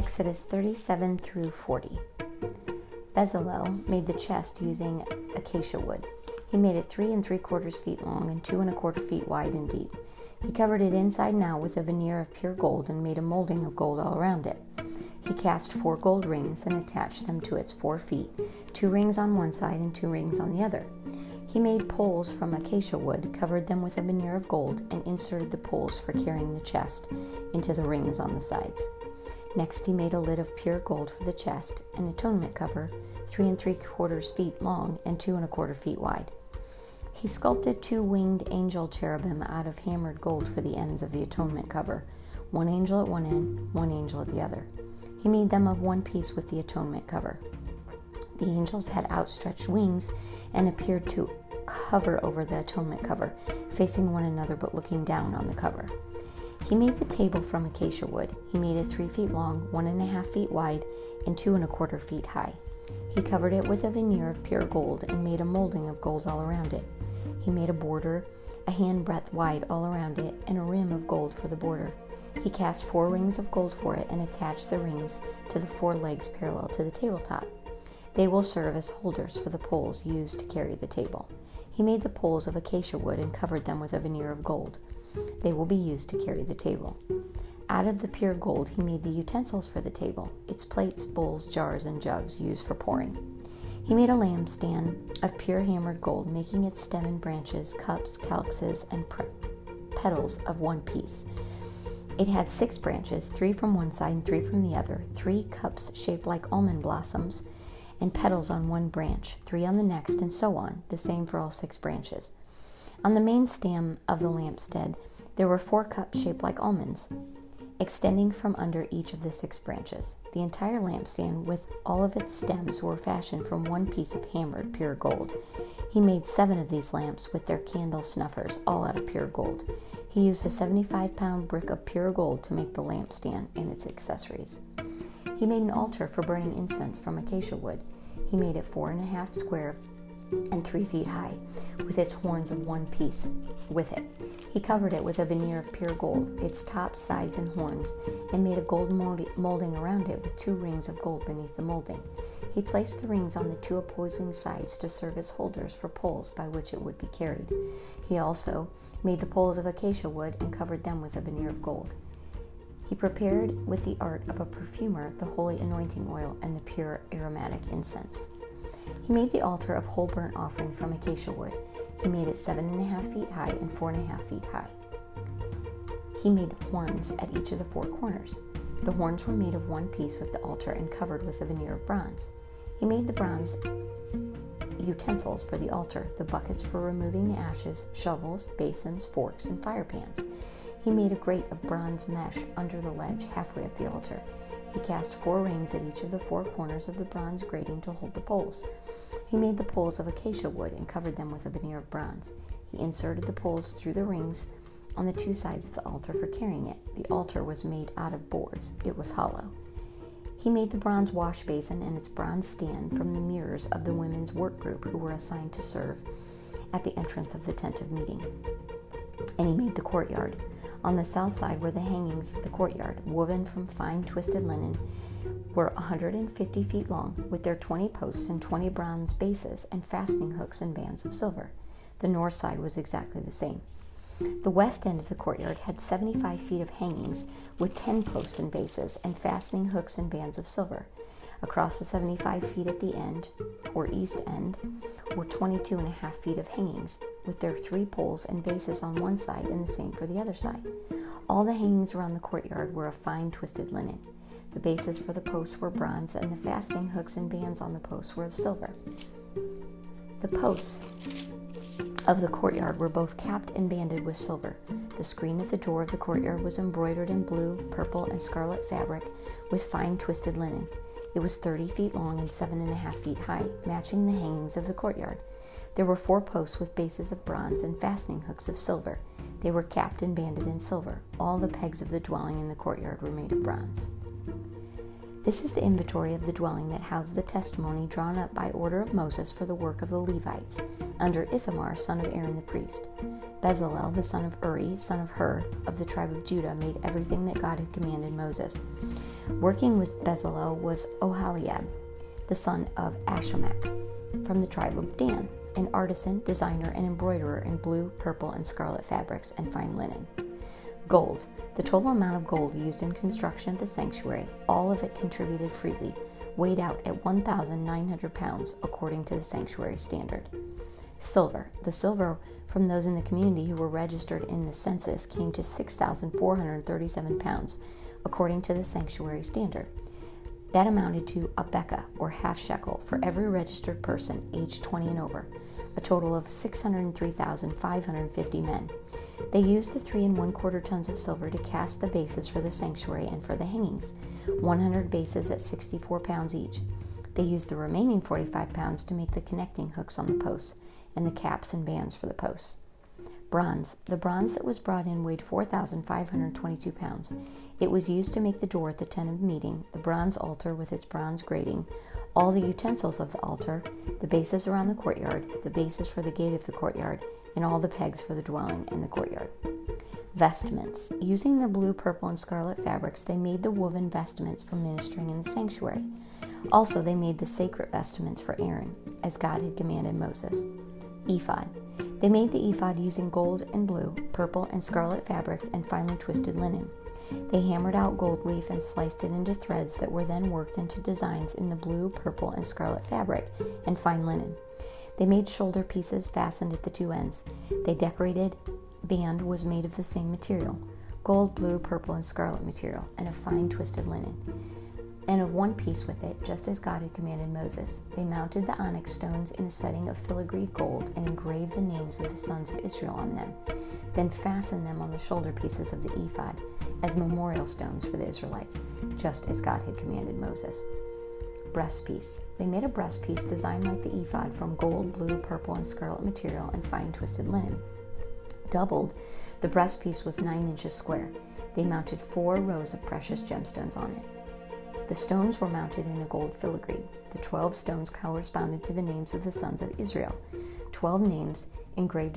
Exodus 37 through 40. Bezalel made the chest using acacia wood. He made it 3 3/4 feet long and 2 1/4 feet wide and deep. He covered it inside and out with a veneer of pure gold and made a molding of gold all around it. He cast 4 gold rings and attached them to its 4 feet, 2 rings on one side and 2 rings on the other. He made poles from acacia wood, covered them with a veneer of gold, and inserted the poles for carrying the chest into the rings on the sides. Next he made a lid of pure gold for the chest, an atonement cover, 3 3/4 feet long and 2 1/4 feet wide. He sculpted 2 winged angel cherubim out of hammered gold for the ends of the atonement cover, 1 angel at one end, 1 angel at the other. He made them of one piece with the atonement cover. The angels had outstretched wings and appeared to hover over the atonement cover, facing one another but looking down on the cover. He made the table from acacia wood. He made it 3 feet long, 1 1/2 feet wide, and 2 1/4 feet high. He covered it with a veneer of pure gold and made a molding of gold all around it. He made a border, a handbreadth wide all around it, and a rim of gold for the border. He cast 4 rings of gold for it and attached the rings to the 4 legs parallel to the tabletop. They will serve as holders for the poles used to carry the table. He made the poles of acacia wood and covered them with a veneer of gold. They will be used to carry the table. Out of the pure gold he made the utensils for the table, its plates, bowls, jars, and jugs used for pouring. He made a lampstand of pure hammered gold, making its stem and branches, cups, calyxes, and petals of one piece. It had 6 branches, 3 from one side and 3 from the other, 3 cups shaped like almond blossoms, and petals on one branch, 3 on the next, and so on, the same for all 6 branches. On the main stem of the lampstand, there were 4 cups shaped like almonds, extending from under each of the 6 branches. The entire lampstand, with all of its stems, were fashioned from one piece of hammered pure gold. He made 7 of these lamps with their candle snuffers, all out of pure gold. He used a 75-pound brick of pure gold to make the lampstand and its accessories. He made an altar for burning incense from acacia wood. He made it 4 1/2 square and 3 feet high, with its horns of one piece with it. He covered it with a veneer of pure gold, its top, sides, and horns, and made a gold molding around it with 2 rings of gold beneath the molding. He placed the rings on the 2 opposing sides to serve as holders for poles by which it would be carried. He also made the poles of acacia wood and covered them with a veneer of gold. He prepared with the art of a perfumer the holy anointing oil and the pure aromatic incense. He made the altar of whole burnt offering from acacia wood. He made it 7 1/2 feet high and 4 1/2 feet high. He made horns at each of the 4 corners. The horns were made of one piece with the altar and covered with a veneer of bronze. He made the bronze utensils for the altar, the buckets for removing the ashes, shovels, basins, forks, and fire pans. He made a grate of bronze mesh under the ledge halfway up the altar. He cast 4 rings at each of the 4 corners of the bronze grating to hold the poles. He made the poles of acacia wood and covered them with a veneer of bronze. He inserted the poles through the rings on the 2 sides of the altar for carrying it. The altar was made out of boards. It was hollow. He made the bronze wash basin and its bronze stand from the mirrors of the women's work group who were assigned to serve at the entrance of the tent of meeting. And he made the courtyard. On the south side were the hangings for the courtyard, woven from fine twisted linen, were 150 feet long, with their 20 posts and 20 bronze bases and fastening hooks and bands of silver. The north side was exactly the same. The west end of the courtyard had 75 feet of hangings, with 10 posts and bases and fastening hooks and bands of silver. Across the 75 feet at the end, or east end, were 22 1/2 feet of hangings, with their 3 poles and bases on one side and the same for the other side. All the hangings around the courtyard were of fine twisted linen. The bases for the posts were bronze, and the fastening hooks and bands on the posts were of silver. The posts of the courtyard were both capped and banded with silver. The screen at the door of the courtyard was embroidered in blue, purple, and scarlet fabric with fine twisted linen. It was 30 feet long and 7 1/2 feet high, matching the hangings of the courtyard. There were 4 posts with bases of bronze and fastening hooks of silver. They were capped and banded in silver. All the pegs of the dwelling in the courtyard were made of bronze. This is the inventory of the dwelling that housed the testimony drawn up by order of Moses for the work of the Levites, under Ithamar, son of Aaron the priest. Bezalel, the son of Uri, son of Hur, of the tribe of Judah, made everything that God had commanded Moses. Working with Bezalel was Oholiab, the son of Ahisamach, from the tribe of Dan, an artisan, designer, and embroiderer in blue, purple, and scarlet fabrics and fine linen. Gold. The total amount of gold used in construction of the sanctuary, all of it contributed freely, weighed out at 1,900 pounds according to the sanctuary standard. Silver. The silver from those in the community who were registered in the census came to 6,437 pounds according to the sanctuary standard. That amounted to a beka, or half shekel, for every registered person aged 20 and over, a total of 603,550 men. They used the 3 1/4 tons of silver to cast the bases for the sanctuary and for the hangings, 100 bases at 64 pounds each. They used the remaining 45 pounds to make the connecting hooks on the posts and the caps and bands for the posts. Bronze. The bronze that was brought in weighed 4,522 pounds. It was used to make the door at the tent of meeting, the bronze altar with its bronze grating, all the utensils of the altar, the bases around the courtyard, the bases for the gate of the courtyard, and all the pegs for the dwelling in the courtyard. Vestments. Using the blue, purple, and scarlet fabrics, they made the woven vestments for ministering in the sanctuary. Also, they made the sacred vestments for Aaron, as God had commanded Moses. Ephod. They made the ephod using gold and blue, purple and scarlet fabrics and finely twisted linen. They hammered out gold leaf and sliced it into threads that were then worked into designs in the blue, purple, and scarlet fabric and fine linen. They made shoulder pieces fastened at the 2 ends. They decorated band was made of the same material, gold, blue, purple, and scarlet material, and of fine twisted linen, and of one piece with it, just as God had commanded Moses. They mounted the onyx stones in a setting of filigree gold and engraved the names of the sons of Israel on them, then fastened them on the shoulder pieces of the ephod as memorial stones for the Israelites, just as God had commanded Moses. Breastpiece. They made a breastpiece designed like the ephod from gold, blue, purple, and scarlet material and fine twisted linen. Doubled, the breastpiece was 9 inches square. They mounted 4 rows of precious gemstones on it. The stones were mounted in a gold filigree. The 12 stones corresponded to the names of the sons of Israel, 12 names engraved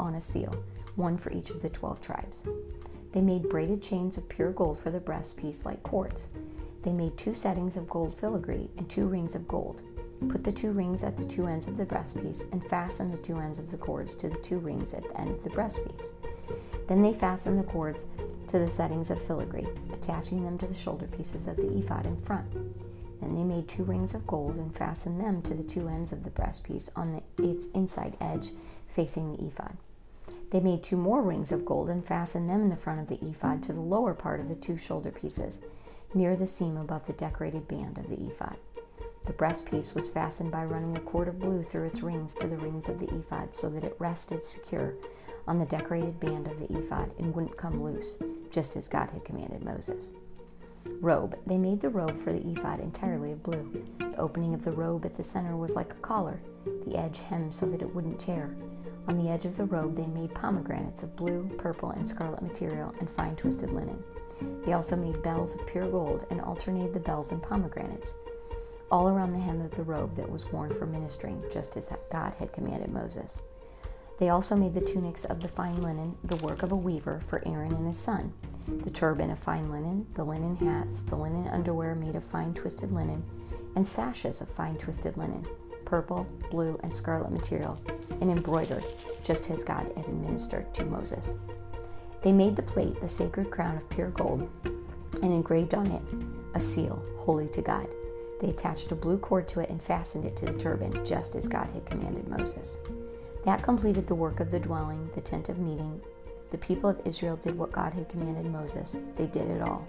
on a seal, 1 for each of the 12 tribes. They made braided chains of pure gold for the breastpiece like cords. They made 2 settings of gold filigree and 2 rings of gold. Put the 2 rings at the 2 ends of the breastpiece and fasten the 2 ends of the cords to the 2 rings at the end of the breastpiece. Then they fastened the cords to the settings of filigree, attaching them to the shoulder pieces of the ephod in front. Then they made 2 rings of gold and fastened them to the 2 ends of the breastpiece on its inside edge facing the ephod. They made 2 more rings of gold and fastened them in the front of the ephod to the lower part of the 2 shoulder pieces, near the seam above the decorated band of the ephod. The breastpiece was fastened by running a cord of blue through its rings to the rings of the ephod so that it rested secure on the decorated band of the ephod and wouldn't come loose, just as God had commanded Moses. Robe. They made the robe for the ephod entirely of blue. The opening of the robe at the center was like a collar, the edge hemmed so that it wouldn't tear. On the edge of the robe they made pomegranates of blue, purple, and scarlet material and fine twisted linen. They also made bells of pure gold and alternated the bells and pomegranates all around the hem of the robe that was worn for ministering, just as God had commanded Moses. They also made the tunics of the fine linen, the work of a weaver, for Aaron and his son, the turban of fine linen, the linen hats, the linen underwear made of fine twisted linen, and sashes of fine twisted linen, purple, blue, and scarlet material, and embroidered, just as God had administered to Moses. They made the plate, the sacred crown of pure gold, and engraved on it a seal, holy to God. They attached a blue cord to it and fastened it to the turban, just as God had commanded Moses. That completed the work of the dwelling, the tent of meeting. The people of Israel did what God had commanded Moses. They did it all.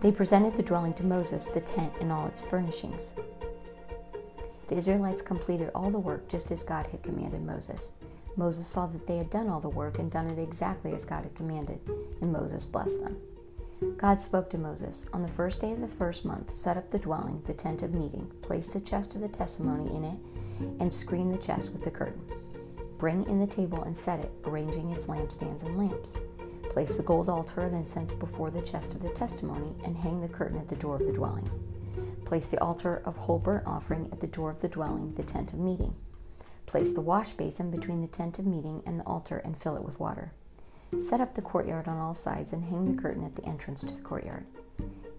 They presented the dwelling to Moses, the tent and all its furnishings. The Israelites completed all the work just as God had commanded Moses. Moses saw that they had done all the work and done it exactly as God had commanded, and Moses blessed them. God spoke to Moses, "On the first day of the first month, set up the dwelling, the tent of meeting, place the chest of the testimony in it, and screen the chest with the curtain. Bring in the table and set it, arranging its lampstands and lamps. Place the gold altar of incense before the chest of the testimony and hang the curtain at the door of the dwelling. Place the altar of whole burnt offering at the door of the dwelling, the tent of meeting. Place the wash basin between the tent of meeting and the altar and fill it with water. Set up the courtyard on all sides and hang the curtain at the entrance to the courtyard.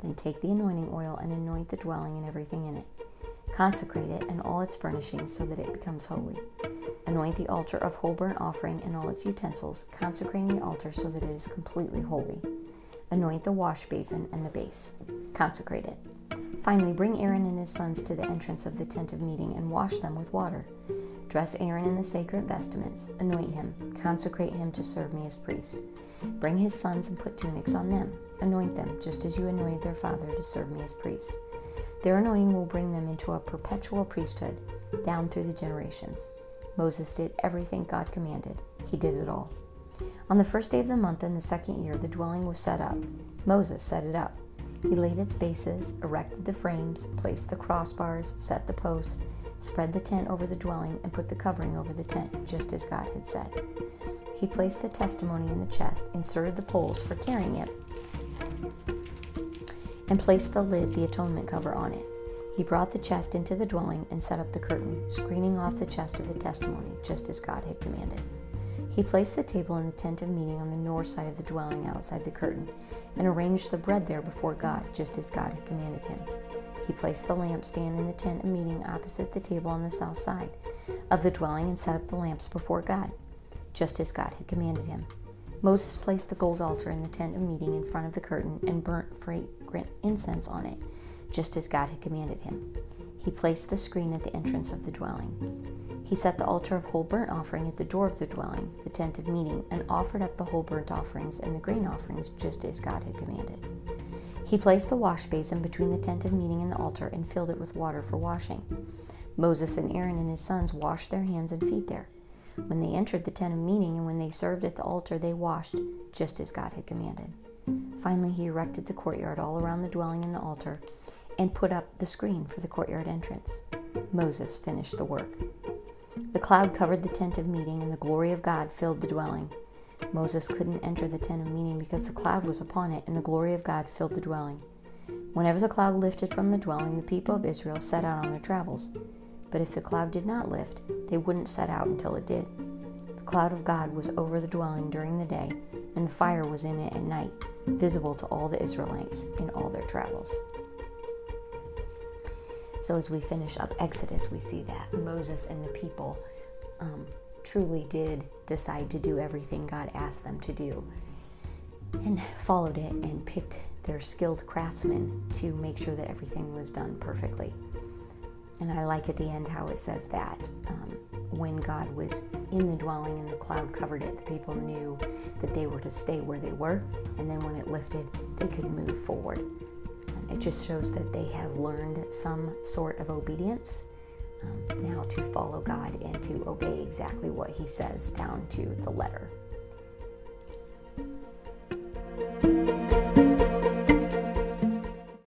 Then take the anointing oil and anoint the dwelling and everything in it. Consecrate it and all its furnishings so that it becomes holy. Anoint the altar of whole burnt offering and all its utensils, consecrating the altar so that it is completely holy. Anoint the wash basin and the base. Consecrate it. Finally, bring Aaron and his sons to the entrance of the tent of meeting and wash them with water. Dress Aaron in the sacred vestments. Anoint him. Consecrate him to serve me as priest. Bring his sons and put tunics on them. Anoint them, just as you anointed their father to serve me as priests. Their anointing will bring them into a perpetual priesthood, down through the generations. Moses did everything God commanded. He did it all. On the first day of the month in the second year, the dwelling was set up. Moses set it up. He laid its bases, erected the frames, placed the crossbars, set the posts, spread the tent over the dwelling, and put the covering over the tent, just as God had said. He placed the testimony in the chest, inserted the poles for carrying it, and placed the lid, the atonement cover, on it. He brought the chest into the dwelling and set up the curtain, screening off the chest of the testimony, just as God had commanded. He placed the table in the tent of meeting on the north side of the dwelling outside the curtain, and arranged the bread there before God, just as God had commanded him. He placed the lampstand in the tent of meeting opposite the table on the south side of the dwelling and set up the lamps before God, just as God had commanded him. Moses placed the gold altar in the tent of meeting in front of the curtain and burnt fragrant incense on it, just as God had commanded him. He placed the screen at the entrance of the dwelling. He set the altar of whole burnt offering at the door of the dwelling, the tent of meeting, and offered up the whole burnt offerings and the grain offerings, just as God had commanded. He placed the wash basin between the tent of meeting and the altar and filled it with water for washing. Moses and Aaron and his sons washed their hands and feet there. When they entered the tent of meeting and when they served at the altar, they washed, just as God had commanded. Finally, he erected the courtyard all around the dwelling and the altar and put up the screen for the courtyard entrance. Moses finished the work. The cloud covered the tent of meeting, and the glory of God filled the dwelling. Moses couldn't enter the tent of meeting because the cloud was upon it, and the glory of God filled the dwelling. Whenever the cloud lifted from the dwelling, the people of Israel set out on their travels. But if the cloud did not lift, they wouldn't set out until it did. The cloud of God was over the dwelling during the day, and the fire was in it at night, visible to all the Israelites in all their travels. So as we finish up Exodus, we see that Moses and the people truly did decide to do everything God asked them to do, and followed it and picked their skilled craftsmen to make sure that everything was done perfectly. And I like at the end how it says that when God was in the dwelling and the cloud covered it, the people knew that they were to stay where they were, and then when it lifted, they could move forward. It just shows that they have learned some sort of obedience now to follow God and to obey exactly what He says down to the letter.